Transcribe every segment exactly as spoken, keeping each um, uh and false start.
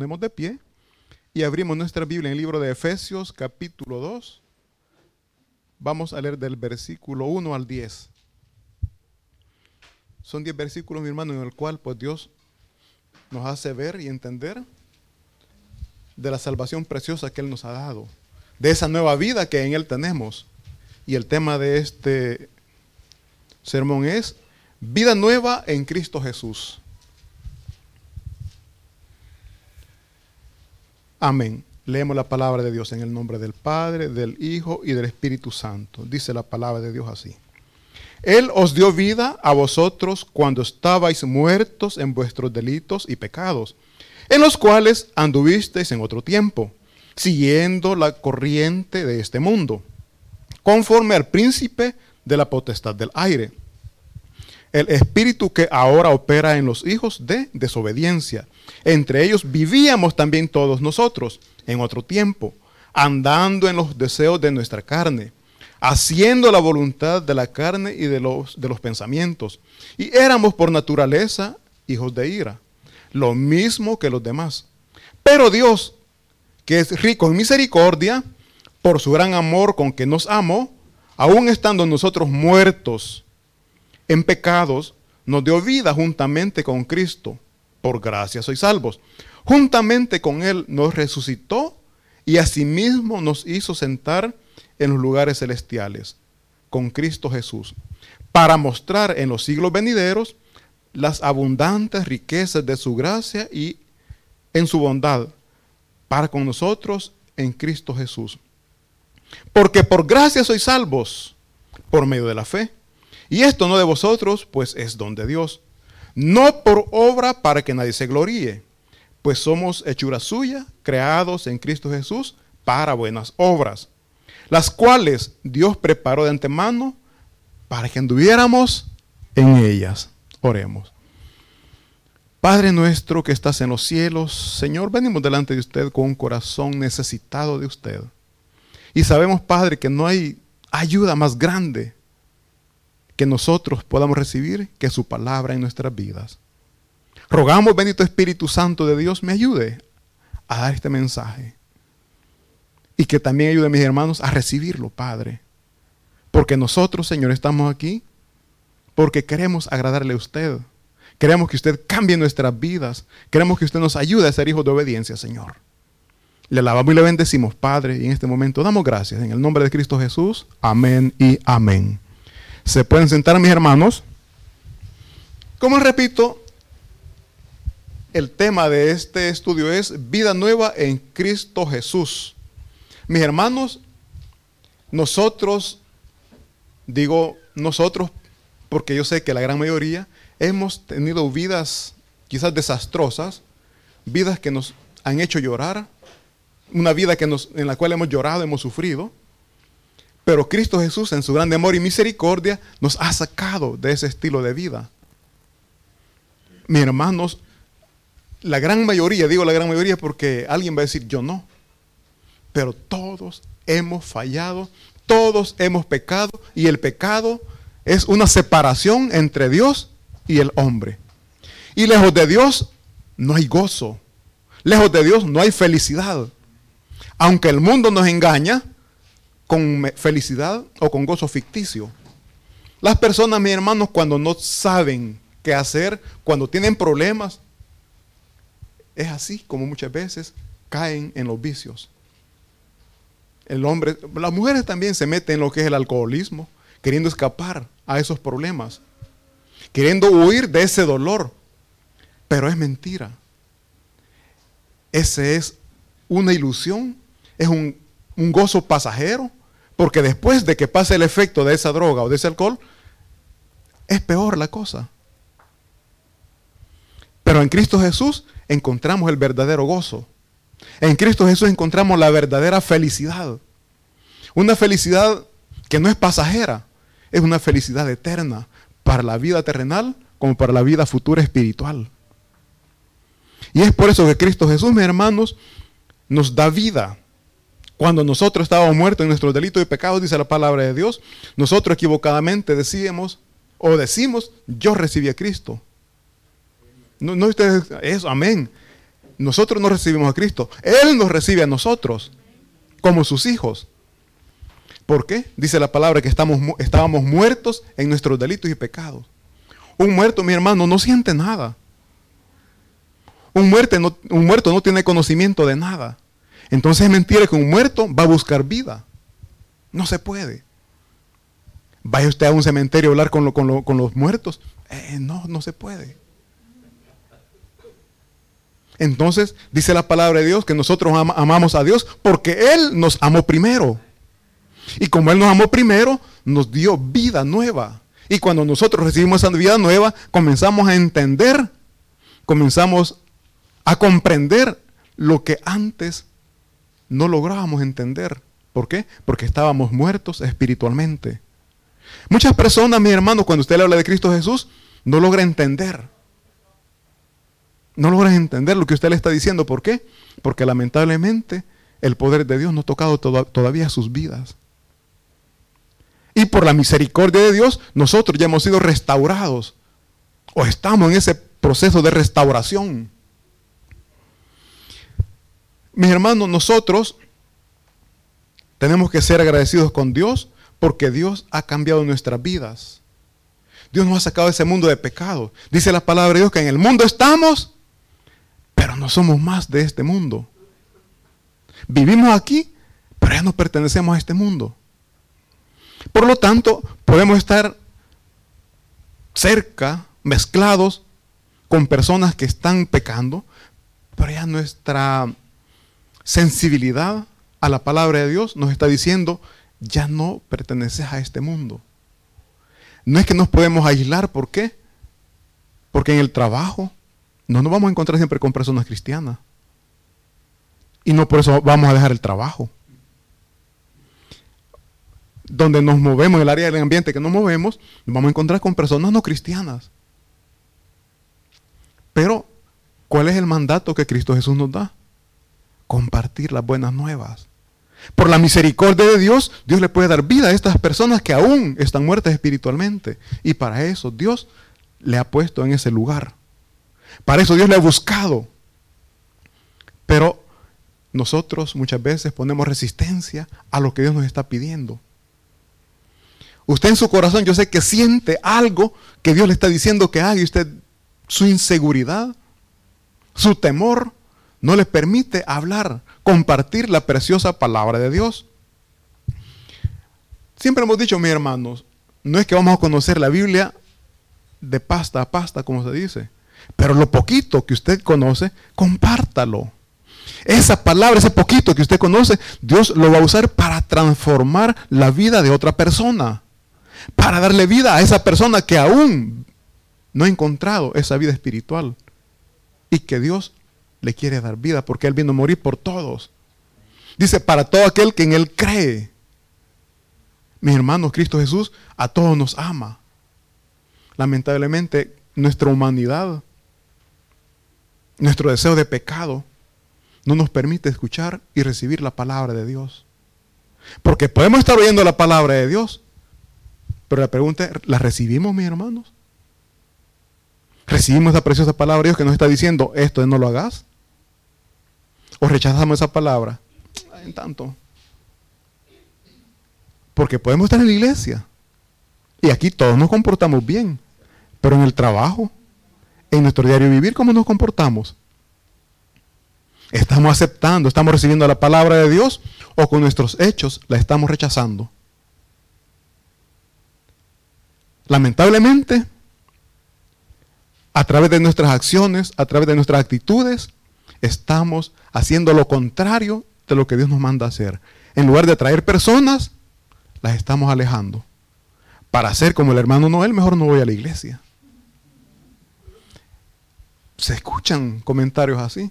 Nos ponemos de pie y abrimos nuestra Biblia en el libro de Efesios, capítulo dos. Vamos a leer del versículo uno al diez. Son diez versículos, mi hermano, en el cual pues Dios nos hace ver y entender de la salvación preciosa que Él nos ha dado, de esa nueva vida que en Él tenemos. Y el tema de este sermón es Vida Nueva en Cristo Jesús. Amén. Leemos la palabra de Dios en el nombre del Padre, del Hijo y del Espíritu Santo. Dice la palabra de Dios así. Él os dio vida a vosotros cuando estabais muertos en vuestros delitos y pecados, en los cuales anduvisteis en otro tiempo, siguiendo la corriente de este mundo, conforme al príncipe de la potestad del aire, el espíritu que ahora opera en los hijos de desobediencia. Entre ellos vivíamos también todos nosotros en otro tiempo, andando en los deseos de nuestra carne, haciendo la voluntad de la carne y de los, de los pensamientos. Y éramos por naturaleza hijos de ira, lo mismo que los demás. Pero Dios, que es rico en misericordia, por su gran amor con que nos amó, aun estando nosotros muertos en pecados, nos dio vida juntamente con Cristo. Por gracia sois salvos. Juntamente con Él nos resucitó y asimismo nos hizo sentar en los lugares celestiales con Cristo Jesús, para mostrar en los siglos venideros las abundantes riquezas de su gracia y en su bondad para con nosotros en Cristo Jesús. Porque por gracia sois salvos por medio de la fe. Y esto no de vosotros, pues es don de Dios. No por obra para que nadie se gloríe, pues somos hechura suya, creados en Cristo Jesús para buenas obras, las cuales Dios preparó de antemano para que anduviéramos en ellas. Oremos. Padre nuestro que estás en los cielos, Señor, venimos delante de usted con un corazón necesitado de usted. Y sabemos, Padre, que no hay ayuda más grande que nosotros podamos recibir que su palabra en nuestras vidas. Rogamos, bendito Espíritu Santo de Dios, me ayude a dar este mensaje. Y que también ayude a mis hermanos a recibirlo, Padre. Porque nosotros, Señor, estamos aquí porque queremos agradarle a usted. Queremos que usted cambie nuestras vidas. Queremos que usted nos ayude a ser hijos de obediencia, Señor. Le alabamos y le bendecimos, Padre. Y en este momento damos gracias. En el nombre de Cristo Jesús. Amén y amén. Se pueden sentar, mis hermanos. Como repito, el tema de este estudio es Vida Nueva en Cristo Jesús. Mis hermanos, nosotros, digo nosotros, porque yo sé que la gran mayoría hemos tenido vidas quizás desastrosas, vidas que nos han hecho llorar, una vida que nos, en la cual hemos llorado, hemos sufrido. Pero Cristo Jesús, en su grande amor y misericordia, nos ha sacado de ese estilo de vida. Mis hermanos, la gran mayoría, digo la gran mayoría porque alguien va a decir yo no, pero todos hemos fallado, todos hemos pecado, y el pecado es una separación entre Dios y el hombre. Y lejos de Dios no hay gozo, lejos de Dios no hay felicidad. Aunque el mundo nos engaña con felicidad o con gozo ficticio. Las personas, mis hermanos, cuando no saben qué hacer, cuando tienen problemas, es así como muchas veces caen en los vicios. El hombre, las mujeres también se meten en lo que es el alcoholismo, queriendo escapar a esos problemas, queriendo huir de ese dolor. Pero es mentira. Esa es una ilusión, es un, un gozo pasajero. Porque después de que pase el efecto de esa droga o de ese alcohol, es peor la cosa. Pero en Cristo Jesús encontramos el verdadero gozo. En Cristo Jesús encontramos la verdadera felicidad. Una felicidad que no es pasajera, es una felicidad eterna para la vida terrenal como para la vida futura espiritual. Y es por eso que Cristo Jesús, mis hermanos, nos da vida. Cuando nosotros estábamos muertos en nuestros delitos y pecados, dice la palabra de Dios, nosotros equivocadamente decíamos o decimos, yo recibí a Cristo. No, no ustedes, eso, amén. Nosotros no recibimos a Cristo. Él nos recibe a nosotros como sus hijos. ¿Por qué? Dice la palabra que estamos, estábamos muertos en nuestros delitos y pecados. Un muerto, mi hermano, no siente nada. Un, muerte no, un muerto no tiene conocimiento de nada. Entonces es mentira que un muerto va a buscar vida. No se puede. Vaya usted a un cementerio a hablar con, lo, con, lo, con los muertos. Eh, no, no se puede. Entonces dice la palabra de Dios que nosotros am- amamos a Dios porque Él nos amó primero. Y como Él nos amó primero, nos dio vida nueva. Y cuando nosotros recibimos esa vida nueva, comenzamos a entender, comenzamos a comprender lo que antes no lográbamos entender. ¿Por qué? Porque estábamos muertos espiritualmente. Muchas personas, mis hermanos, cuando usted le habla de Cristo Jesús, no logra entender. No logra entender lo que usted le está diciendo. ¿Por qué? Porque lamentablemente el poder de Dios no ha tocado to- todavía sus vidas. Y por la misericordia de Dios, nosotros ya hemos sido restaurados. O estamos en ese proceso de restauración. Mis hermanos, nosotros tenemos que ser agradecidos con Dios porque Dios ha cambiado nuestras vidas. Dios nos ha sacado de ese mundo de pecado. Dice la palabra de Dios que en el mundo estamos, pero no somos más de este mundo. Vivimos aquí, pero ya no pertenecemos a este mundo. Por lo tanto, podemos estar cerca, mezclados con personas que están pecando, pero ya nuestra sensibilidad a la palabra de Dios nos está diciendo, ya no perteneces a este mundo. No es que nos podemos aislar, ¿por qué? Porque en el trabajo no nos vamos a encontrar siempre con personas cristianas. Y no por eso vamos a dejar el trabajo. Donde nos movemos, en el área del ambiente que nos movemos, nos vamos a encontrar con personas no cristianas. Pero, ¿cuál es el mandato que Cristo Jesús nos da? Compartir las buenas nuevas. Por la misericordia de Dios, Dios le puede dar vida a estas personas que aún están muertas espiritualmente. Y para eso Dios le ha puesto en ese lugar. Para eso Dios le ha buscado. Pero nosotros muchas veces ponemos resistencia a lo que Dios nos está pidiendo. Usted en su corazón, yo sé que siente algo que Dios le está diciendo que haga y usted, su inseguridad, su temor, no le permite hablar, compartir la preciosa palabra de Dios. Siempre hemos dicho, mis hermanos, no es que vamos a conocer la Biblia de pasta a pasta, como se dice, pero lo poquito que usted conoce, compártalo. Esa palabra, ese poquito que usted conoce, Dios lo va a usar para transformar la vida de otra persona, para darle vida a esa persona que aún no ha encontrado esa vida espiritual y que Dios le quiere dar vida porque Él vino a morir por todos. Dice, para todo aquel que en Él cree. Mis hermanos, Cristo Jesús a todos nos ama. Lamentablemente, nuestra humanidad, nuestro deseo de pecado, no nos permite escuchar y recibir la palabra de Dios. Porque podemos estar oyendo la palabra de Dios, pero la pregunta es, ¿la recibimos, mis hermanos? ¿Recibimos esa preciosa palabra de Dios que nos está diciendo, esto no lo hagas? ¿O rechazamos esa palabra? En tanto. Porque podemos estar en la iglesia, y aquí todos nos comportamos bien, pero en el trabajo, en nuestro diario vivir, ¿cómo nos comportamos? ¿Estamos aceptando, estamos recibiendo la palabra de Dios o con nuestros hechos la estamos rechazando? Lamentablemente, a través de nuestras acciones, a través de nuestras actitudes, estamos haciendo lo contrario de lo que Dios nos manda hacer. En lugar de atraer personas, las estamos alejando. Para ser como el hermano Noel, mejor no voy a la iglesia. Se escuchan comentarios así.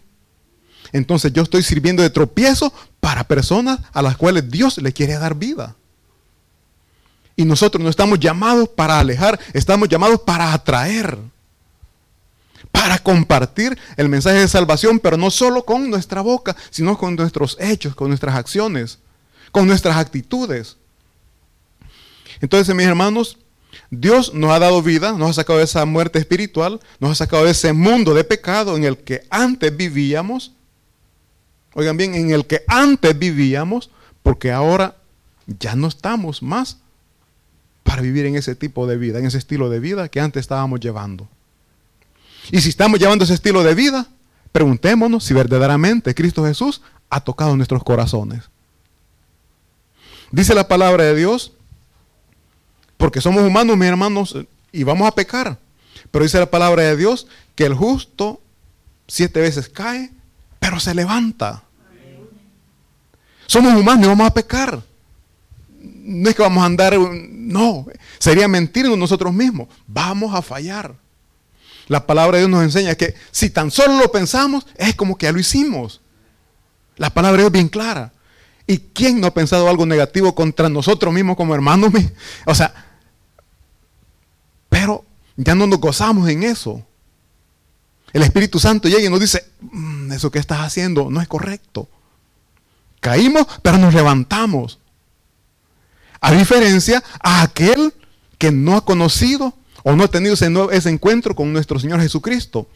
Entonces yo estoy sirviendo de tropiezo para personas a las cuales Dios le quiere dar vida. Y nosotros no estamos llamados para alejar, estamos llamados para atraer, para compartir el mensaje de salvación, pero no solo con nuestra boca, sino con nuestros hechos, con nuestras acciones, con nuestras actitudes. Entonces, mis hermanos, Dios nos ha dado vida, nos ha sacado de esa muerte espiritual, nos ha sacado de ese mundo de pecado en el que antes vivíamos. Oigan bien, en el que antes vivíamos, porque ahora ya no estamos más para vivir en ese tipo de vida, en ese estilo de vida que antes estábamos llevando. Y si estamos llevando ese estilo de vida, preguntémonos si verdaderamente Cristo Jesús ha tocado nuestros corazones. Dice la palabra de Dios, porque somos humanos, mis hermanos, y vamos a pecar. Pero dice la palabra de Dios que el justo siete veces cae, pero se levanta. Amén. Somos humanos y vamos a pecar. No es que vamos a andar, no, sería mentirnos nosotros mismos. Vamos a fallar. La palabra de Dios nos enseña que si tan solo lo pensamos, es como que ya lo hicimos. La palabra de Dios es bien clara. ¿Y quién no ha pensado algo negativo contra nosotros mismos como hermanos? O sea, pero ya no nos gozamos en eso. El Espíritu Santo llega y nos dice, mmm, eso que estás haciendo no es correcto. Caímos, pero nos levantamos. A diferencia a aquel que no ha conocido o no ha tenido ese, ese encuentro con nuestro Señor Jesucristo,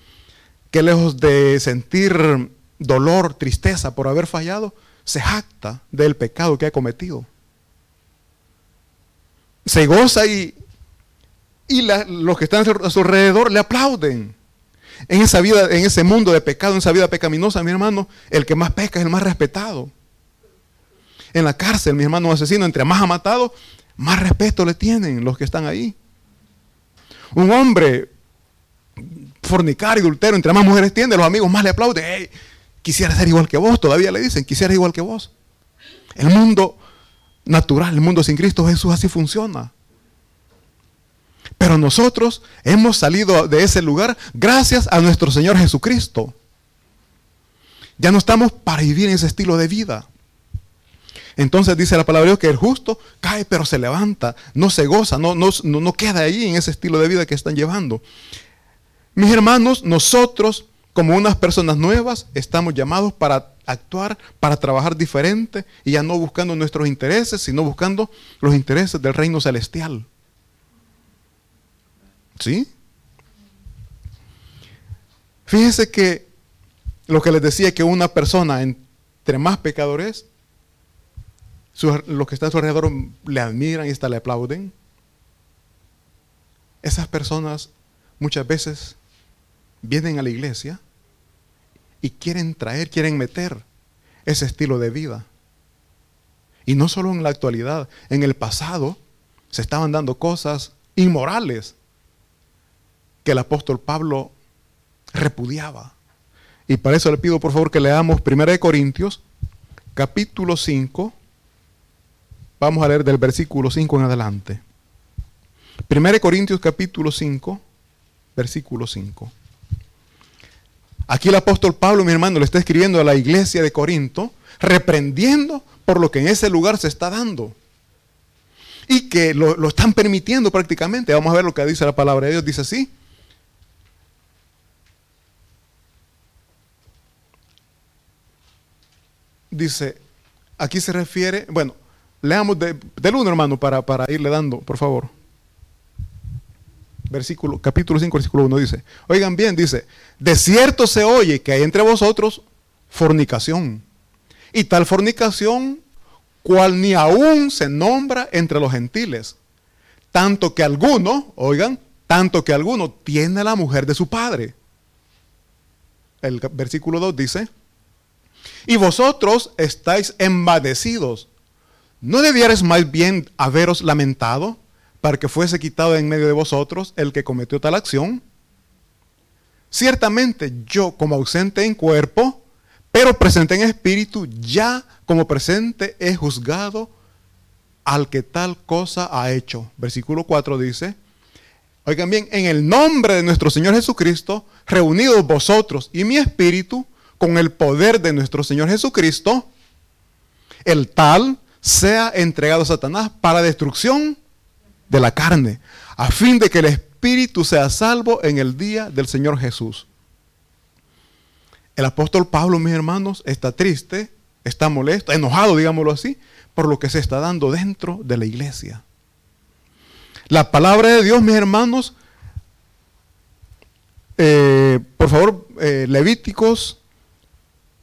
que lejos de sentir dolor, tristeza por haber fallado, se jacta del pecado que ha cometido. Se goza y, y la, los que están a su alrededor le aplauden. En esa vida, en ese mundo de pecado, en esa vida pecaminosa, mi hermano, el que más peca es el más respetado. En la cárcel, mi hermano asesino, entre más ha matado, más respeto le tienen los que están ahí. Un hombre fornicario, adultero, entre más mujeres tiene, los amigos más le aplauden. ¡Hey! Quisiera ser igual que vos, todavía le dicen, quisiera igual que vos. El mundo natural, el mundo sin Cristo Jesús, así funciona. Pero nosotros hemos salido de ese lugar gracias a nuestro Señor Jesucristo. Ya no estamos para vivir en ese estilo de vida. Entonces dice la palabra de Dios que el justo cae pero se levanta, no se goza, no, no, no queda ahí en ese estilo de vida que están llevando. Mis hermanos, nosotros como unas personas nuevas, estamos llamados para actuar, para trabajar diferente y ya no buscando nuestros intereses, sino buscando los intereses del reino celestial. ¿Sí? Fíjense que lo que les decía, que una persona entre más pecadores, los que están a su alrededor le admiran y hasta le aplauden. Esas personas muchas veces vienen a la iglesia y quieren traer, quieren meter ese estilo de vida. Y no solo en la actualidad, en el pasado se estaban dando cosas inmorales que el apóstol Pablo repudiaba. Y para eso le pido por favor que leamos primera de Corintios, capítulo cinco. Vamos a leer del versículo cinco en adelante. primera de Corintios, capítulo cinco, versículo cinco. Aquí el apóstol Pablo, mi hermano, le está escribiendo a la iglesia de Corinto, reprendiendo por lo que en ese lugar se está dando. Y que lo, lo están permitiendo prácticamente. Vamos a ver lo que dice la palabra de Dios. Dice así. Dice, aquí se refiere, bueno, leamos de, del uno, hermano, para, para irle dando, por favor. Versículo, capítulo cinco, versículo uno dice, oigan bien, dice, de cierto se oye que hay entre vosotros fornicación, y tal fornicación cual ni aún se nombra entre los gentiles, tanto que alguno, oigan, tanto que alguno tiene a la mujer de su padre. El versículo dos dice, y vosotros estáis envanecidos, ¿no debierais más bien haberos lamentado para que fuese quitado de en medio de vosotros el que cometió tal acción? Ciertamente yo, como ausente en cuerpo, pero presente en espíritu, ya como presente he juzgado al que tal cosa ha hecho. Versículo cuatro dice, oigan bien, en el nombre de nuestro Señor Jesucristo, reunidos vosotros y mi espíritu, con el poder de nuestro Señor Jesucristo, el tal sea entregado a Satanás para destrucción de la carne, a fin de que el espíritu sea salvo en el día del Señor Jesús. El apóstol Pablo, mis hermanos, está triste, está molesto, enojado, digámoslo así, por lo que se está dando dentro de la iglesia. La palabra de Dios, mis hermanos, eh, por favor, eh, Levíticos,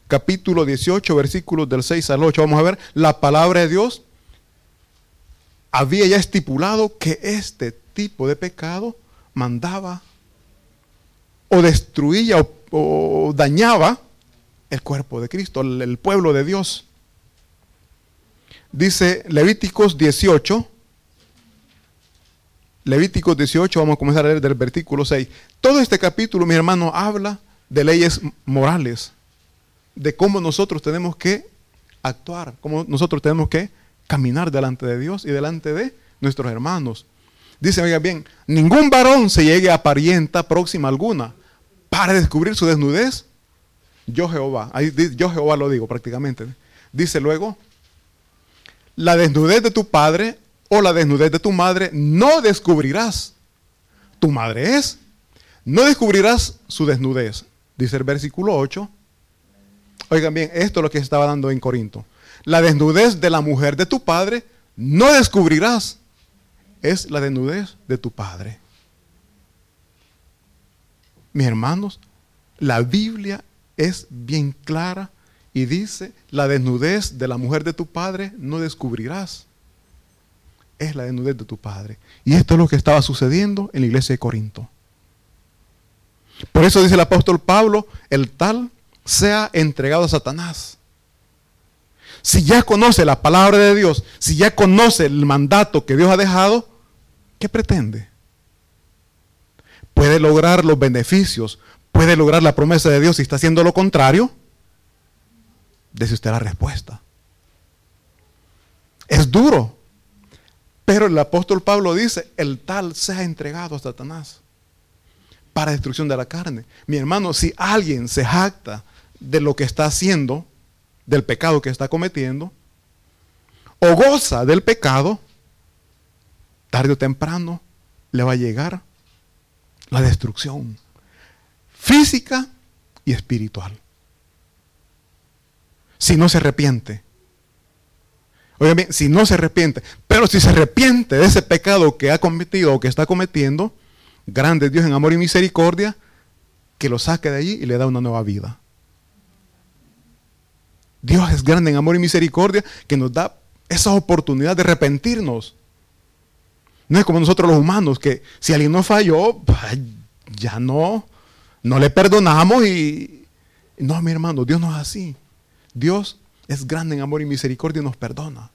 capítulo dieciocho, versículos del seis al ocho. Vamos a ver, la palabra de Dios había ya estipulado que este tipo de pecado mandaba o destruía o, o dañaba el cuerpo de Cristo, el, el pueblo de Dios. Dice Levíticos dieciocho, Levíticos dieciocho, vamos a comenzar a leer del versículo seis. Todo este capítulo, mis hermanos, habla de leyes morales, de cómo nosotros tenemos que actuar, cómo nosotros tenemos que caminar delante de Dios y delante de nuestros hermanos. Dice, oiga bien, ningún varón se llegue a parienta próxima alguna para descubrir su desnudez. Yo Jehová, ahí, yo Jehová lo digo prácticamente. Dice luego, la desnudez de tu padre o la desnudez de tu madre no descubrirás. Tu madre es. No descubrirás su desnudez. Dice el versículo ocho. Oigan bien, esto es lo que se estaba dando en Corinto. La desnudez de la mujer de tu padre no descubrirás. Es la desnudez de tu padre. Mis hermanos, la Biblia es bien clara. Y dice, la desnudez de la mujer de tu padre no descubrirás. Es la desnudez de tu padre. Y esto es lo que estaba sucediendo en la iglesia de Corinto. Por eso dice el apóstol Pablo, el tal sea entregado a Satanás. Si ya conoce la palabra de Dios, si ya conoce el mandato que Dios ha dejado, ¿qué pretende? ¿Puede lograr los beneficios? ¿Puede lograr la promesa de Dios si está haciendo lo contrario? Dese usted la respuesta. Es duro, pero el apóstol Pablo dice, el tal sea entregado a Satanás para destrucción de la carne. Mi hermano, si alguien se jacta de lo que está haciendo, del pecado que está cometiendo, o goza del pecado, tarde o temprano le va a llegar la destrucción física y espiritual, si no se arrepiente. Oigan bien, si no se arrepiente, pero si se arrepiente de ese pecado que ha cometido o que está cometiendo, grande es Dios en amor y misericordia, que lo saque de allí y le da una nueva vida. Dios es grande en amor y misericordia, que nos da esa oportunidad de arrepentirnos. No es como nosotros los humanos, que si alguien nos falló, ya no, no le perdonamos y... No, mi hermano, Dios no es así. Dios es grande en amor y misericordia y nos perdona.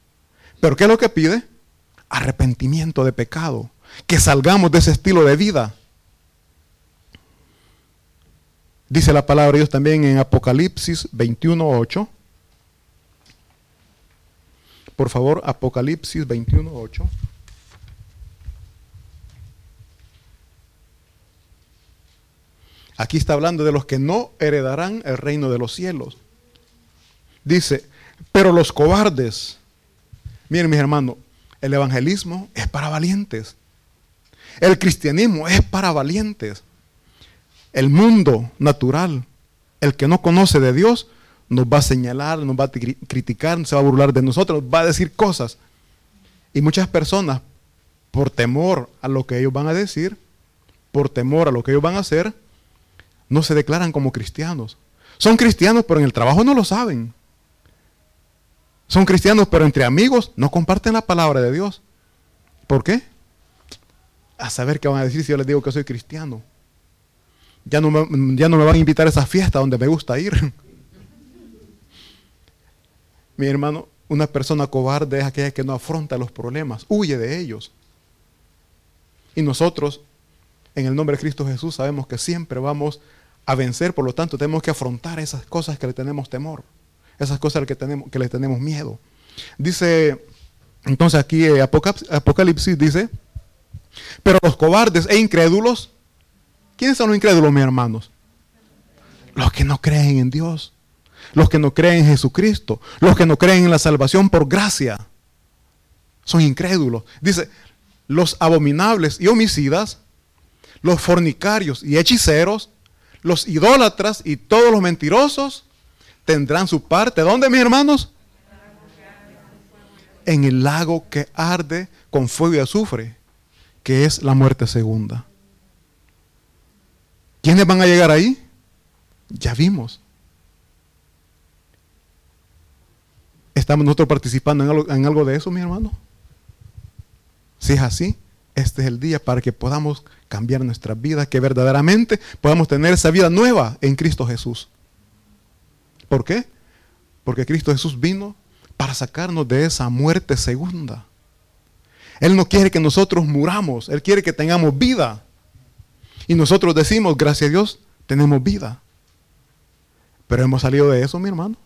¿Pero qué es lo que pide? Arrepentimiento de pecado. Que salgamos de ese estilo de vida. Dice la palabra de Dios también en Apocalipsis veintiuno ocho. Por favor, Apocalipsis veintiuno ocho. Aquí está hablando de los que no heredarán el reino de los cielos. Dice, pero los cobardes, miren mis hermanos, el evangelismo es para valientes, el cristianismo es para valientes, el mundo natural, el que no conoce de Dios, nos va a señalar, nos va a criticar, se va a burlar de nosotros, va a decir cosas, y muchas personas, por temor a lo que ellos van a decir, por temor a lo que ellos van a hacer, no se declaran como cristianos. Son cristianos, pero en el trabajo no lo saben. Son cristianos, pero entre amigos no comparten la palabra de Dios. ¿Por qué? A saber qué van a decir si yo les digo que soy cristiano. Ya no me, ya no me van a invitar a esa fiesta donde me gusta ir. Mi hermano, una persona cobarde es aquella que no afronta los problemas, huye de ellos. Y nosotros, en el nombre de Cristo Jesús, sabemos que siempre vamos a vencer, por lo tanto, tenemos que afrontar esas cosas que le tenemos temor. Esas cosas que, tenemos, que le tenemos miedo. Dice, entonces aquí eh, Apocalipsis dice, pero los cobardes e incrédulos, ¿quiénes son los incrédulos, mis hermanos? Los que no creen en Dios, los que no creen en Jesucristo, los que no creen en la salvación por gracia, son incrédulos. Dice, los abominables y homicidas, los fornicarios y hechiceros, los idólatras y todos los mentirosos, tendrán su parte. ¿Dónde, mis hermanos? En el lago que arde con fuego y azufre, que es la muerte segunda. ¿Quiénes van a llegar ahí? Ya vimos. ¿Estamos nosotros participando en algo, en algo de eso, mi hermano? Si es así, este es el día para que podamos cambiar nuestra vida, que verdaderamente podamos tener esa vida nueva en Cristo Jesús. ¿Por qué? Porque Cristo Jesús vino para sacarnos de esa muerte segunda. Él no quiere que nosotros muramos, Él quiere que tengamos vida. Y nosotros decimos, gracias a Dios, tenemos vida. Pero hemos salido de eso, mi hermano.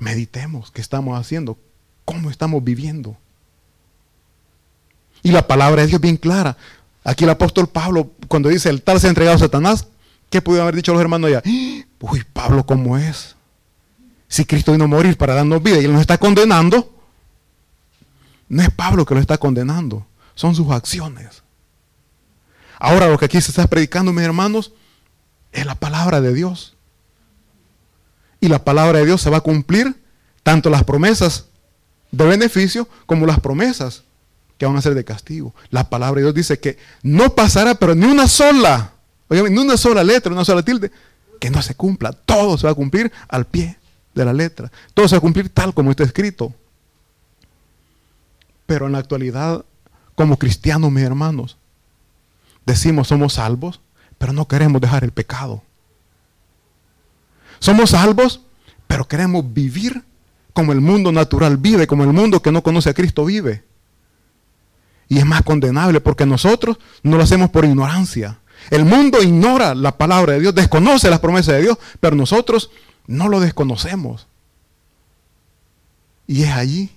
Meditemos qué estamos haciendo, cómo estamos viviendo. Y la palabra de Dios es bien clara. Aquí el apóstol Pablo, cuando dice, el tal se ha entregado a Satanás, ¿qué pudieron haber dicho los hermanos allá? Uy, Pablo, ¿cómo es? Si Cristo vino a morir para darnos vida y Él nos está condenando, no es Pablo que lo está condenando, son sus acciones. Ahora lo que aquí se está predicando, mis hermanos, es la palabra de Dios. Y la palabra de Dios se va a cumplir tanto las promesas de beneficio como las promesas que van a ser de castigo. La palabra de Dios dice que no pasará, pero ni una sola, oigan, ni una sola letra, una sola tilde, que no se cumpla. Todo se va a cumplir al pie de la letra. Todo se va a cumplir tal como está escrito. Pero en la actualidad, como cristianos, mis hermanos, decimos somos salvos, pero no queremos dejar el pecado. Somos salvos, pero queremos vivir como el mundo natural vive, como el mundo que no conoce a Cristo vive. Y es más condenable porque nosotros no lo hacemos por ignorancia. El mundo ignora la palabra de Dios, desconoce las promesas de Dios, pero nosotros no lo desconocemos. Y es allí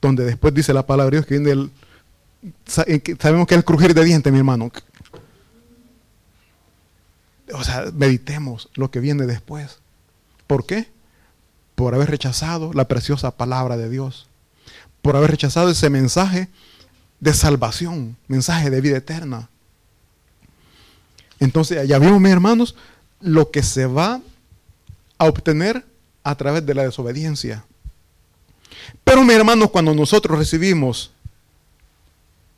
donde después dice la palabra de Dios que viene el... Sabemos que es el crujir de dientes, mi hermano. O sea, meditemos lo que viene después. ¿Por qué? Por haber rechazado la preciosa palabra de Dios. Por haber rechazado ese mensaje de salvación, mensaje de vida eterna. Entonces, ya vimos, mis hermanos, lo que se va a obtener a través de la desobediencia. Pero, mis hermanos, cuando nosotros recibimos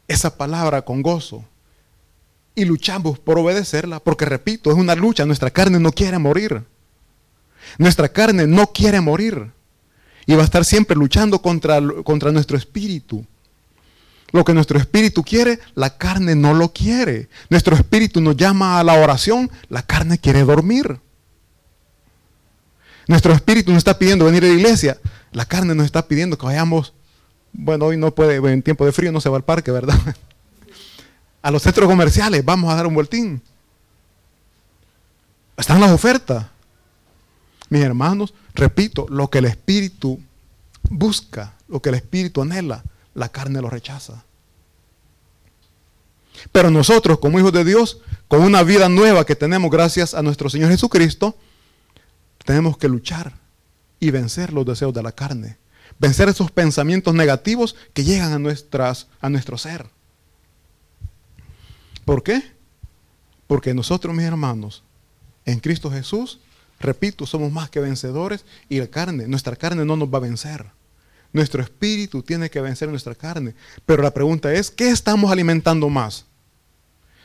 esa palabra con gozo y luchamos por obedecerla, porque repito, es una lucha, nuestra carne no quiere morir. Nuestra carne no quiere morir y va a estar siempre luchando contra, contra nuestro espíritu. Lo que nuestro espíritu quiere, la carne no lo quiere. Nuestro espíritu nos llama a la oración, la carne quiere dormir. Nuestro espíritu nos está pidiendo venir a la iglesia, la carne nos está pidiendo que vayamos. Bueno, hoy no puede, en tiempo de frío no se va al parque, ¿verdad? A los centros comerciales, vamos a dar un voltín. Están las ofertas. Mis hermanos, repito, lo que el espíritu busca, lo que el espíritu anhela, la carne lo rechaza. Pero nosotros, como hijos de Dios, con una vida nueva que tenemos gracias a nuestro Señor Jesucristo, tenemos que luchar y vencer los deseos de la carne. Vencer esos pensamientos negativos que llegan a, nuestras, a nuestro ser. ¿Por qué? Porque nosotros, mis hermanos, en Cristo Jesús, repito, somos más que vencedores y la carne, nuestra carne no nos va a vencer. Nuestro espíritu tiene que vencer nuestra carne. Pero la pregunta es, ¿qué estamos alimentando más?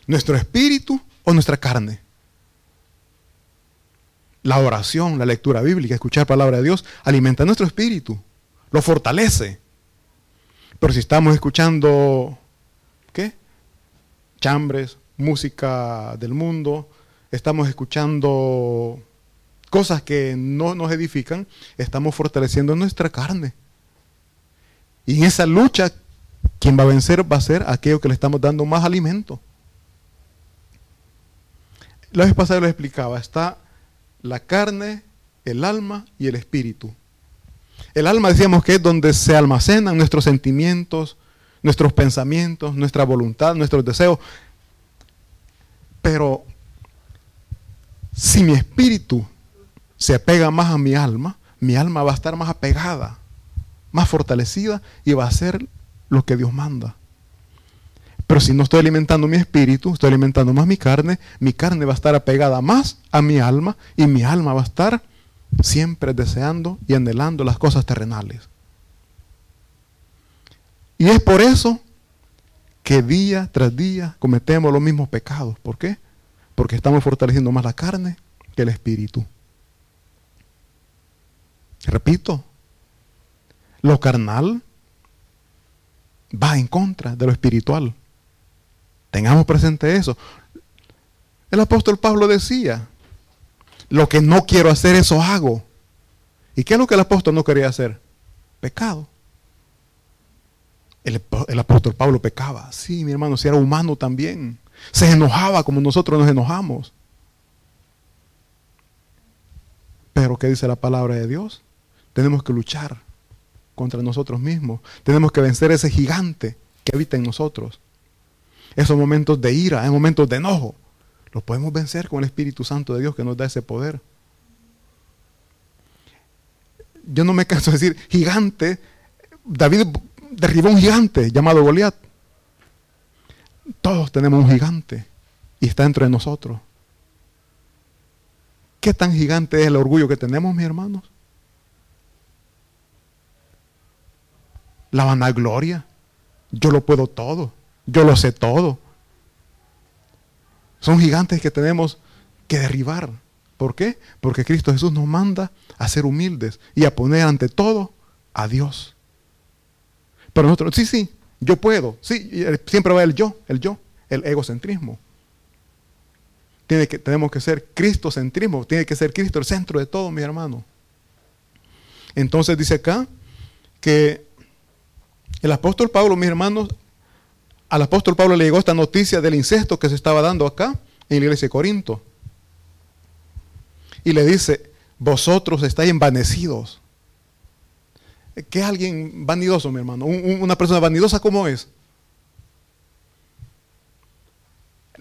¿Nuestro espíritu o nuestra carne? La oración, la lectura bíblica, escuchar palabra de Dios, alimenta nuestro espíritu. Lo fortalece. Pero si estamos escuchando, ¿qué? Chambres, música del mundo, estamos escuchando cosas que no nos edifican, estamos fortaleciendo nuestra carne. Y en esa lucha, quien va a vencer va a ser aquello que le estamos dando más alimento. La vez pasada les explicaba, está la carne, el alma y el espíritu. El alma decíamos que es donde se almacenan nuestros sentimientos, nuestros pensamientos, nuestra voluntad, nuestros deseos. Pero si mi espíritu se apega más a mi alma, mi alma va a estar más apegada, más fortalecida y va a hacer lo que Dios manda. Pero si no estoy alimentando mi espíritu, estoy alimentando más mi carne, mi carne va a estar apegada más a mi alma y mi alma va a estar siempre deseando y anhelando las cosas terrenales. Y es por eso que día tras día cometemos los mismos pecados. ¿Por qué? Porque estamos fortaleciendo más la carne que el espíritu. Repito, lo carnal va en contra de lo espiritual. Tengamos presente eso. El apóstol Pablo decía, lo que no quiero hacer, eso hago. ¿Y qué es lo que el apóstol no quería hacer? Pecado. El, el apóstol Pablo pecaba. Sí, mi hermano, si era humano también. Se enojaba como nosotros nos enojamos. Pero ¿qué dice la palabra de Dios? Tenemos que luchar contra nosotros mismos. Tenemos que vencer ese gigante que habita en nosotros. Esos momentos de ira, esos momentos de enojo, los podemos vencer con el Espíritu Santo de Dios que nos da ese poder. Yo no me canso de decir, gigante, David derribó un gigante llamado Goliat. Todos tenemos un gigante y está dentro de nosotros. ¿Qué tan gigante es el orgullo que tenemos, mis hermanos? La vanagloria. Yo lo puedo todo. Yo lo sé todo. Son gigantes que tenemos que derribar. ¿Por qué? Porque Cristo Jesús nos manda a ser humildes y a poner ante todo a Dios. Pero nosotros, sí, sí, yo puedo. Sí, siempre va el yo, el yo, el egocentrismo. Tiene que, tenemos que ser cristocentrismo. Tiene que ser Cristo el centro de todo, mis hermanos. Entonces dice acá que el apóstol Pablo, mis hermanos, al apóstol Pablo le llegó esta noticia del incesto que se estaba dando acá en la iglesia de Corinto. Y le dice, vosotros estáis envanecidos. ¿Qué es alguien vanidoso, mi hermano? ¿Una persona vanidosa cómo es?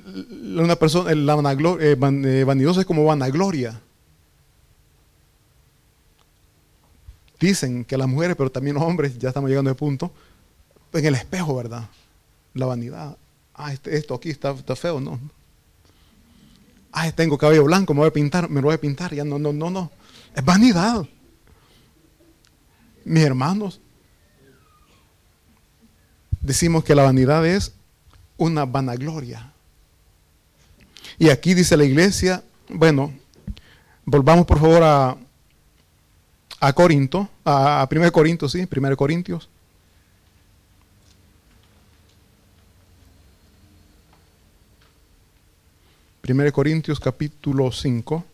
Una persona, la vanagloria, eh, van, eh, vanidosa es como vanagloria. Dicen que las mujeres, pero también los hombres, ya estamos llegando a ese punto, en el espejo, ¿verdad? La vanidad. Ah, este, esto aquí está, está feo, ¿no? Ah, tengo cabello blanco, me voy a pintar, me lo voy a pintar. Ya no, no, no, no. Es vanidad. Mis hermanos, decimos que la vanidad es una vanagloria. Y aquí dice la iglesia, bueno, volvamos por favor a, a Corinto, a, a primero Corintios, sí, primero Corintios. primero Corintios capítulo cinco.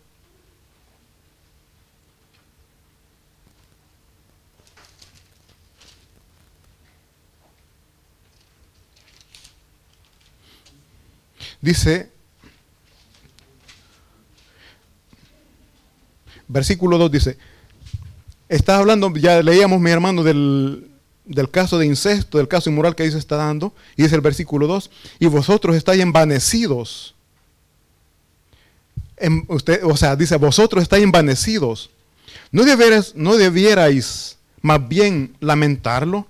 Dice, versículo dos dice, está hablando, ya leíamos, mi hermano, del, del caso de incesto, del caso inmoral que ahí se está dando, y dice el versículo dos, y vosotros estáis envanecidos. En usted, o sea, dice, vosotros estáis envanecidos. No debierais, no debierais más bien lamentarlo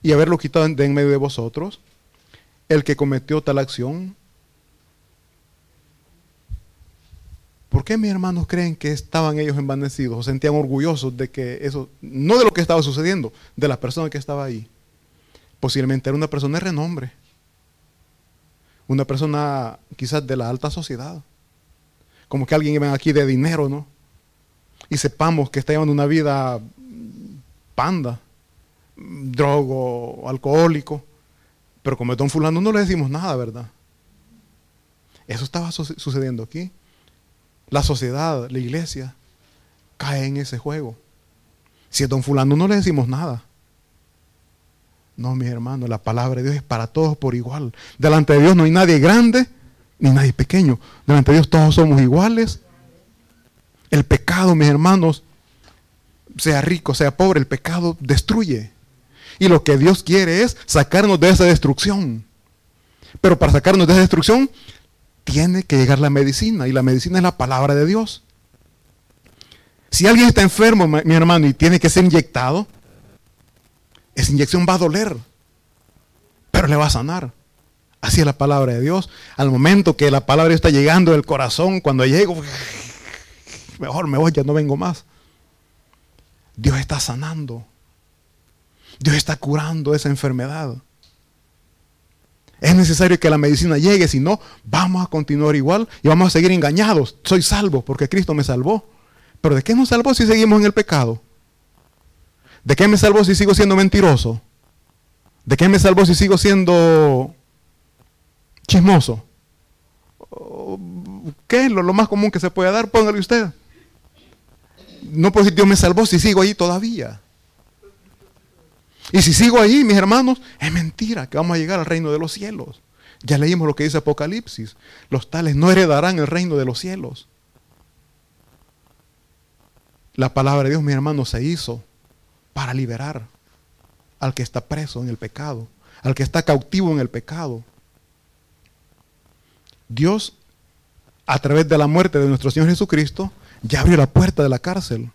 y haberlo quitado de en medio de vosotros, el que cometió tal acción. ¿Por qué mis hermanos creen que estaban ellos envanecidos o sentían orgullosos de que eso, no de lo que estaba sucediendo, de la persona que estaba ahí? Posiblemente era una persona de renombre, una persona quizás de la alta sociedad. Como que alguien iba aquí de dinero, ¿no? Y sepamos que está llevando una vida panda, drogo, alcohólico. Pero como es don fulano, no le decimos nada, ¿verdad? Eso estaba su- sucediendo aquí. La sociedad, la iglesia, cae en ese juego. Si es don fulano, no le decimos nada. No, mis hermanos, la palabra de Dios es para todos por igual. Delante de Dios no hay nadie grande ni nadie pequeño. Delante de Dios todos somos iguales. El pecado, mis hermanos, sea rico, sea pobre, el pecado destruye. Y lo que Dios quiere es sacarnos de esa destrucción. Pero para sacarnos de esa destrucción, tiene que llegar la medicina. Y la medicina es la palabra de Dios. Si alguien está enfermo, mi hermano, y tiene que ser inyectado, esa inyección va a doler, pero le va a sanar. Así es la palabra de Dios. Al momento que la palabra está llegando del corazón, cuando llego, mejor me voy, ya no vengo más. Dios está sanando. Dios está curando esa enfermedad. Es necesario que la medicina llegue, si no, vamos a continuar igual y vamos a seguir engañados. Soy salvo porque Cristo me salvó. ¿Pero de qué nos salvó si seguimos en el pecado? ¿De qué me salvó si sigo siendo mentiroso? ¿De qué me salvó si sigo siendo chismoso? ¿Qué es lo, lo más común que se puede dar? Póngale usted. No puedo decir Dios me salvó si sigo ahí todavía. Y si sigo ahí, mis hermanos, es mentira que vamos a llegar al reino de los cielos. Ya leímos lo que dice Apocalipsis. Los tales no heredarán el reino de los cielos. La palabra de Dios, mis hermanos, se hizo para liberar al que está preso en el pecado, al que está cautivo en el pecado. Dios, a través de la muerte de nuestro Señor Jesucristo, ya abrió la puerta de la cárcel.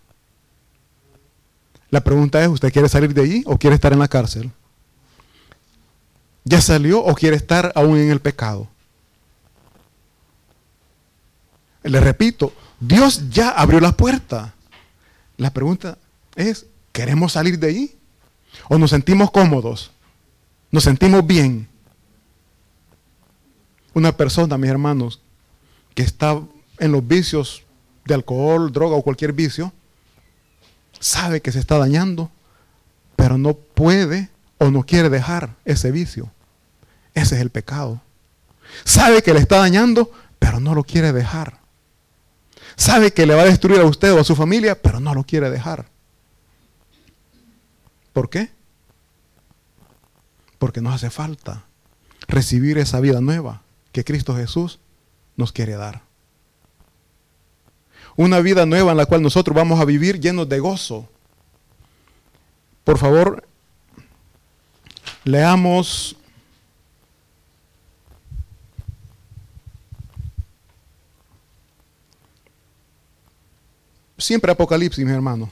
La pregunta es, ¿usted quiere salir de allí o quiere estar en la cárcel? ¿Ya salió o quiere estar aún en el pecado? Le repito, Dios ya abrió la puerta. La pregunta es, ¿queremos salir de allí? ¿O nos sentimos cómodos? ¿Nos sentimos bien? Una persona, mis hermanos, que está en los vicios de alcohol, droga o cualquier vicio, sabe que se está dañando, pero no puede o no quiere dejar ese vicio. Ese es el pecado. Sabe que le está dañando, pero no lo quiere dejar. Sabe que le va a destruir a usted o a su familia, pero no lo quiere dejar. ¿Por qué? Porque nos hace falta recibir esa vida nueva que Cristo Jesús nos quiere dar. Una vida nueva en la cual nosotros vamos a vivir llenos de gozo. Por favor, leamos siempre Apocalipsis, mi hermano.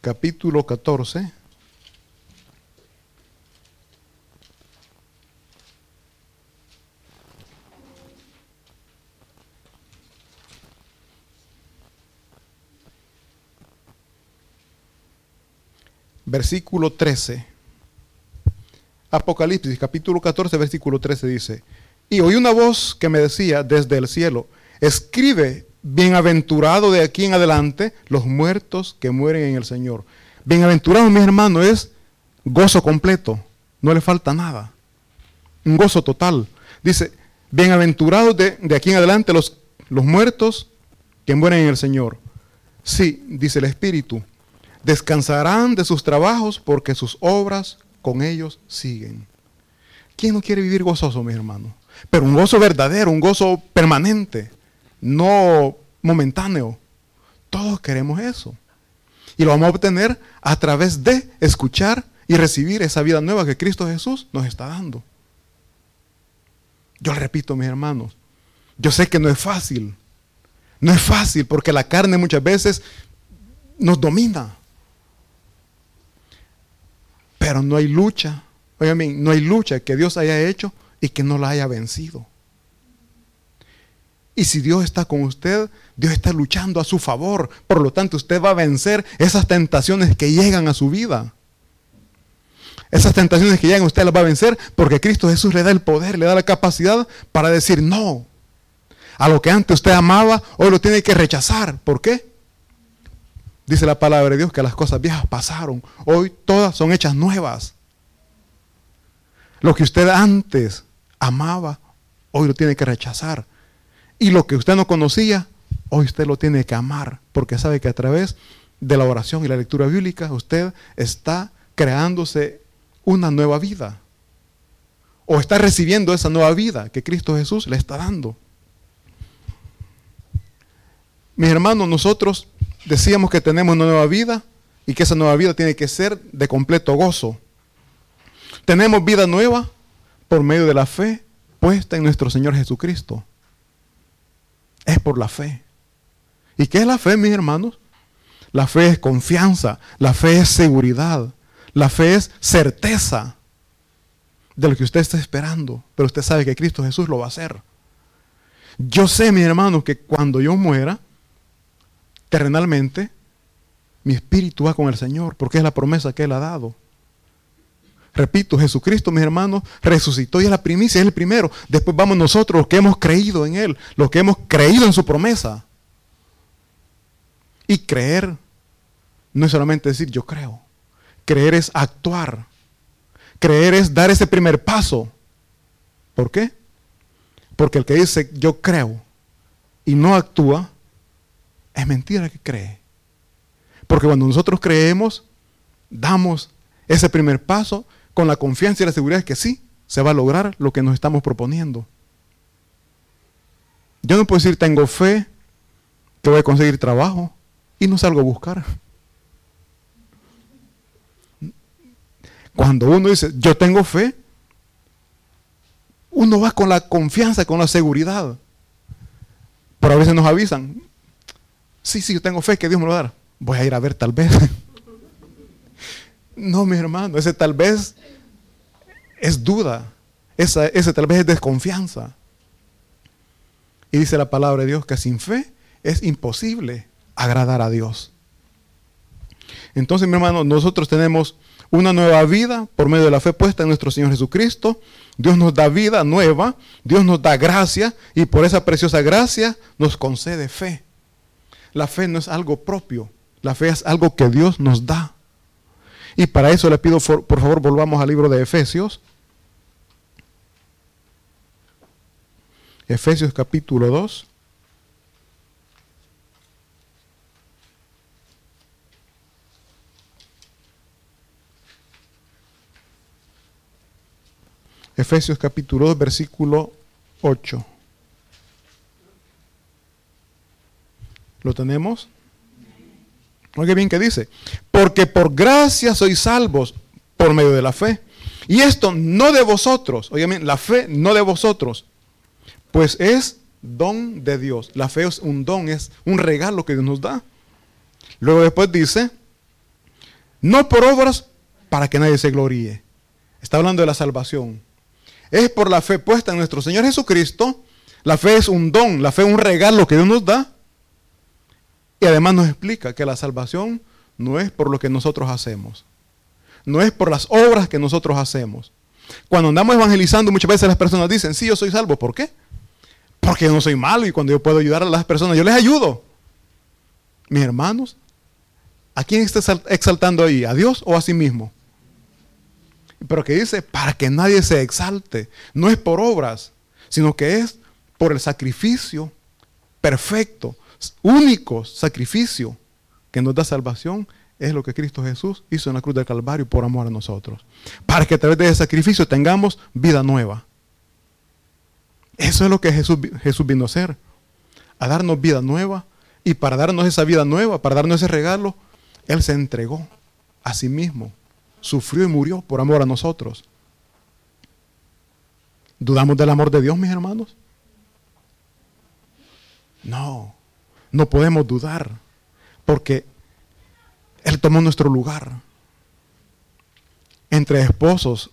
Capítulo catorce. Versículo trece. Apocalipsis, capítulo catorce, versículo trece dice: y oí una voz que me decía desde el cielo, escribe, bienaventurado de aquí en adelante los muertos que mueren en el Señor. Bienaventurado, mis hermanos, es gozo completo, no le falta nada, un gozo total. Dice, bienaventurados de, de aquí en adelante los, los muertos que mueren en el Señor. Sí, dice el Espíritu, descansarán de sus trabajos porque sus obras con ellos siguen. ¿Quién no quiere vivir gozoso, mis hermanos? Pero un gozo verdadero, un gozo permanente, no momentáneo. Todos queremos eso. Y lo vamos a obtener a través de escuchar y recibir esa vida nueva que Cristo Jesús nos está dando. Yo repito, mis hermanos, yo sé que no es fácil. No es fácil porque la carne muchas veces nos domina. Pero no hay lucha, oigan bien, no hay lucha que Dios haya hecho y que no la haya vencido. Y si Dios está con usted, Dios está luchando a su favor. Por lo tanto, usted va a vencer esas tentaciones que llegan a su vida. Esas tentaciones que llegan, usted las va a vencer porque Cristo Jesús le da el poder, le da la capacidad para decir no. A lo que antes usted amaba, hoy lo tiene que rechazar. ¿Por qué? Dice la palabra de Dios que las cosas viejas pasaron. Hoy todas son hechas nuevas. Lo que usted antes amaba, hoy lo tiene que rechazar. Y lo que usted no conocía, hoy usted lo tiene que amar. Porque sabe que a través de la oración y la lectura bíblica, usted está creándose una nueva vida. O está recibiendo esa nueva vida que Cristo Jesús le está dando. Mis hermanos, nosotros decíamos que tenemos una nueva vida y que esa nueva vida tiene que ser de completo gozo. Tenemos vida nueva por medio de la fe puesta en nuestro Señor Jesucristo. Es por la fe. ¿Y qué es la fe, mis hermanos? La fe es confianza, la fe es seguridad, la fe es certeza de lo que usted está esperando, pero usted sabe que Cristo Jesús lo va a hacer. Yo sé, mis hermanos, que cuando yo muera, terrenalmente, mi espíritu va con el Señor, porque es la promesa que Él ha dado. Repito, Jesucristo, mis hermanos, resucitó y es la primicia, es el primero. Después vamos nosotros, los que hemos creído en Él, los que hemos creído en su promesa. Y creer no es solamente decir yo creo. Creer es actuar. Creer es dar ese primer paso. ¿Por qué? Porque el que dice yo creo y no actúa, es mentira que cree. Porque cuando nosotros creemos, damos ese primer paso con la confianza y la seguridad de que sí, se va a lograr lo que nos estamos proponiendo. Yo no puedo decir tengo fe que voy a conseguir trabajo y no salgo a buscar. Cuando uno dice yo tengo fe, uno va con la confianza, con la seguridad. Pero a veces nos avisan, sí, sí, yo tengo fe que Dios me lo va a dar. Voy a ir a ver tal vez. No, mi hermano, ese tal vez es duda. Esa, ese tal vez es desconfianza. Y dice la palabra de Dios que sin fe es imposible agradar a Dios. Entonces, mi hermano, nosotros tenemos una nueva vida por medio de la fe puesta en nuestro Señor Jesucristo. Dios nos da vida nueva, Dios nos da gracia y por esa preciosa gracia nos concede fe. La fe no es algo propio, la fe es algo que Dios nos da. Y para eso le pido, por favor, volvamos al libro de Efesios. Efesios capítulo dos. Efesios capítulo dos, versículo ocho. ¿Lo tenemos? Oiga bien que dice, porque por gracia sois salvos por medio de la fe. Y esto no de vosotros, oiga bien, la fe no de vosotros, pues es don de Dios. La fe es un don, es un regalo que Dios nos da. Luego después dice, no por obras para que nadie se gloríe. Está hablando de la salvación. Es por la fe puesta en nuestro Señor Jesucristo. La fe es un don, la fe es un regalo que Dios nos da. Y además nos explica que la salvación no es por lo que nosotros hacemos. No es por las obras que nosotros hacemos. Cuando andamos evangelizando, muchas veces las personas dicen, sí, yo soy salvo. ¿Por qué? Porque yo no soy malo y cuando yo puedo ayudar a las personas, yo les ayudo. Mis hermanos, ¿a quién está exaltando ahí? ¿A Dios o a sí mismo? Pero que dice, para que nadie se exalte. No es por obras, sino que es por el sacrificio perfecto, único sacrificio que nos da salvación, es lo que Cristo Jesús hizo en la cruz del Calvario por amor a nosotros, para que a través de ese sacrificio tengamos vida nueva. Eso es lo que Jesús, Jesús vino a hacer, a darnos vida nueva, y para darnos esa vida nueva, para darnos ese regalo, Él se entregó a sí mismo, sufrió y murió por amor a nosotros. ¿Dudamos del amor de Dios, mis hermanos? No. No podemos dudar, porque Él tomó nuestro lugar. Entre esposos,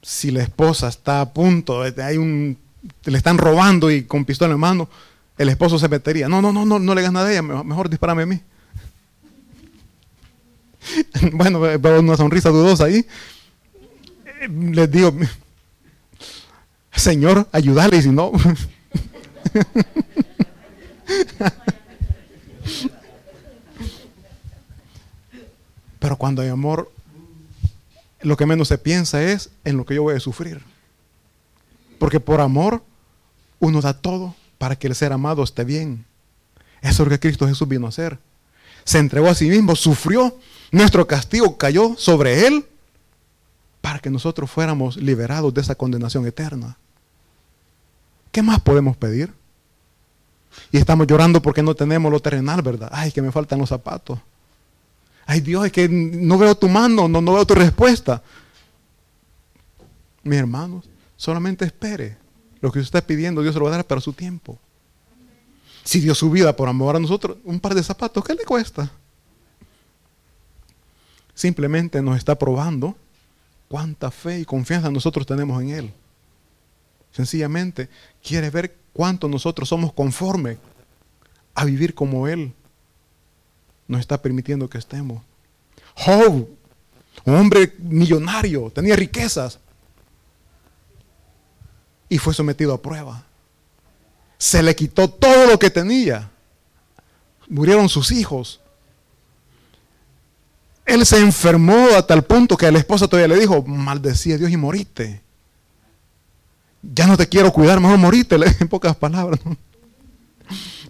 si la esposa está a punto, hay un, le están robando y con pistola en mano, el esposo se metería. No, no, no, no, no le ganas a ella, mejor dispárame a mí. Bueno, veo una sonrisa dudosa ahí. Les digo, Señor, ayúdale, y si no... Pero cuando hay amor, lo que menos se piensa es en lo que yo voy a sufrir, porque por amor uno da todo para que el ser amado esté bien. Eso es lo que Cristo Jesús vino a hacer. Se entregó a sí mismo, sufrió, nuestro castigo cayó sobre Él para que nosotros fuéramos liberados de esa condenación eterna. ¿Qué más podemos pedir? Y estamos llorando porque no tenemos lo terrenal, ¿verdad? Ay, que me faltan los zapatos. Ay, Dios, es que no veo tu mano, no, no veo tu respuesta. Mis hermanos, solamente espere. Lo que usted está pidiendo, Dios se lo va a dar para su tiempo. Si dio su vida por amor a nosotros, un par de zapatos, ¿qué le cuesta? Simplemente nos está probando cuánta fe y confianza nosotros tenemos en Él. Sencillamente, quiere ver cuánto nosotros somos conforme a vivir como Él nos está permitiendo que estemos. Job, un hombre millonario, tenía riquezas y fue sometido a prueba. Se le quitó todo lo que tenía. Murieron sus hijos. Él se enfermó a tal punto que a la esposa todavía le dijo: maldecí a Dios y moriste. Ya no te quiero cuidar, mejor moriste, en pocas palabras, ¿no?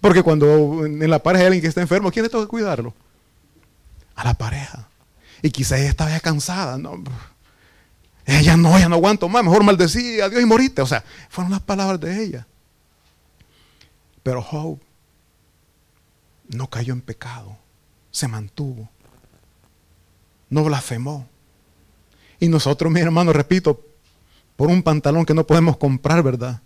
Porque cuando en la pareja hay alguien que está enfermo, ¿quién le toca cuidarlo? A la pareja. Y quizás ella estaba ya cansada, ¿no? Ella no, ya no aguanto más, mejor maldecí a Dios y moriste. O sea, fueron las palabras de ella. Pero Job no cayó en pecado, se mantuvo, no blasfemó. Y nosotros, mis hermanos, repito, por un pantalón que no podemos comprar, ¿verdad?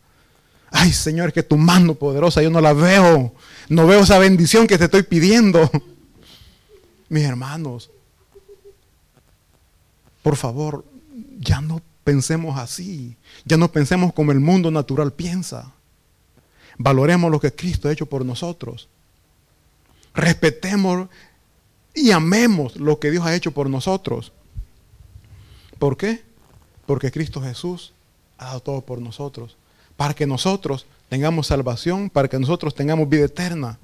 Ay, Señor, que tu mano poderosa yo no la veo. No veo esa bendición que te estoy pidiendo. Mis hermanos, por favor, ya no pensemos así. Ya no pensemos como el mundo natural piensa. Valoremos lo que Cristo ha hecho por nosotros. Respetemos y amemos lo que Dios ha hecho por nosotros. ¿Por qué? Porque Cristo Jesús ha dado todo por nosotros. Para que nosotros tengamos salvación, para que nosotros tengamos vida eterna,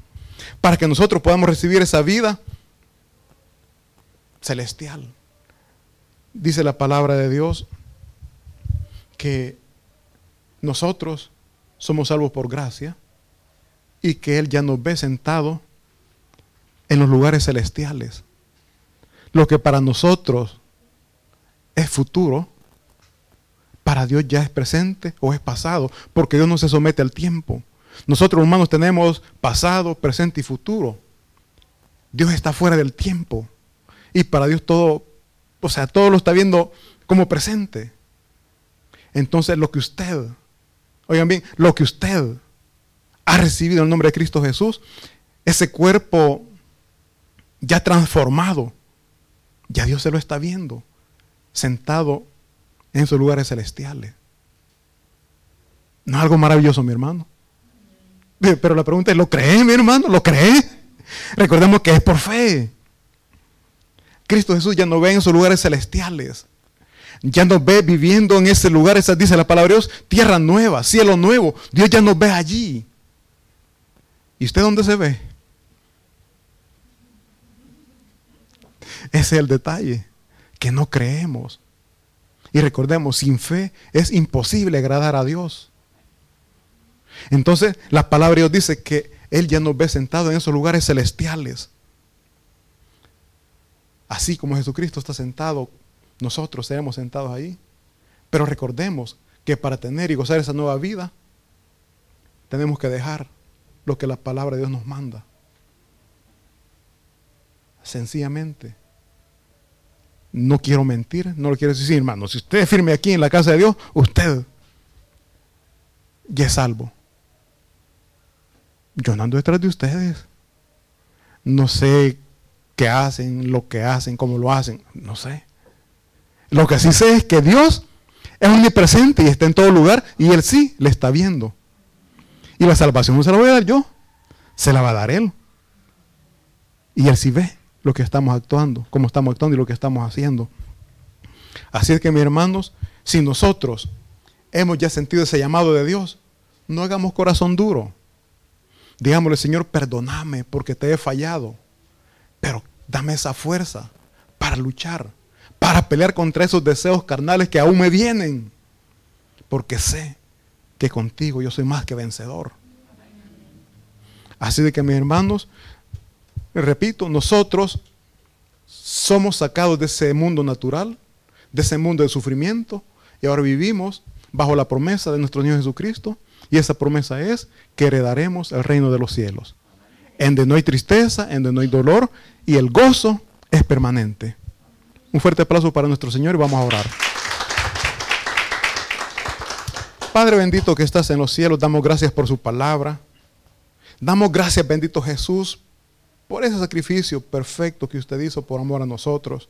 para que nosotros podamos recibir esa vida celestial. Dice la palabra de Dios que nosotros somos salvos por gracia y que Él ya nos ve sentados en los lugares celestiales. Lo que para nosotros es futuro, para Dios ya es presente o es pasado, porque Dios no se somete al tiempo. Nosotros humanos tenemos pasado, presente y futuro. Dios está fuera del tiempo y para Dios todo, o sea, todo lo está viendo como presente. Entonces lo que usted, oigan bien, lo que usted ha recibido en el nombre de Cristo Jesús, ese cuerpo ya transformado, ya Dios se lo está viendo, sentado en sus lugares celestiales. ¿No es algo maravilloso, mi hermano? Pero la pregunta es, ¿lo crees, mi hermano? ¿Lo crees? Recordemos que es por fe. Cristo Jesús ya nos ve en sus lugares celestiales. Ya nos ve viviendo en ese lugar, esa dice la palabra de Dios, tierra nueva, cielo nuevo. Dios ya nos ve allí. ¿Y usted dónde se ve? Ese es el detalle, que no creemos. Y recordemos, sin fe es imposible agradar a Dios. Entonces, la palabra de Dios dice que Él ya nos ve sentados en esos lugares celestiales. Así como Jesucristo está sentado, nosotros seremos sentados ahí. Pero recordemos que para tener y gozar esa nueva vida, tenemos que dejar lo que la palabra de Dios nos manda. Sencillamente. No quiero mentir, no lo quiero decir, hermano. Si usted es firme aquí en la casa de Dios, usted ya es salvo. Yo no ando detrás de ustedes. No sé qué hacen, lo que hacen, cómo lo hacen. No sé. Lo que sí sé es que Dios es omnipresente y está en todo lugar y Él sí le está viendo. Y la salvación no se la voy a dar yo, se la va a dar Él. Y Él sí ve lo que estamos actuando, cómo estamos actuando y lo que estamos haciendo. Así es que, mis hermanos, si nosotros hemos ya sentido ese llamado de Dios, no hagamos corazón duro. Digámosle: Señor, perdóname porque te he fallado, pero dame esa fuerza para luchar, para pelear contra esos deseos carnales que aún me vienen, porque sé que contigo yo soy más que vencedor. Así de que, mis hermanos, repito, nosotros somos sacados de ese mundo natural, de ese mundo de sufrimiento, y ahora vivimos bajo la promesa de nuestro Señor Jesucristo, y esa promesa es que heredaremos el reino de los cielos, en donde no hay tristeza, en donde no hay dolor, y el gozo es permanente. Un fuerte aplauso para nuestro Señor y vamos a orar. Padre bendito que estás en los cielos, damos gracias por su palabra. Damos gracias, bendito Jesús, por ese sacrificio perfecto que usted hizo por amor a nosotros.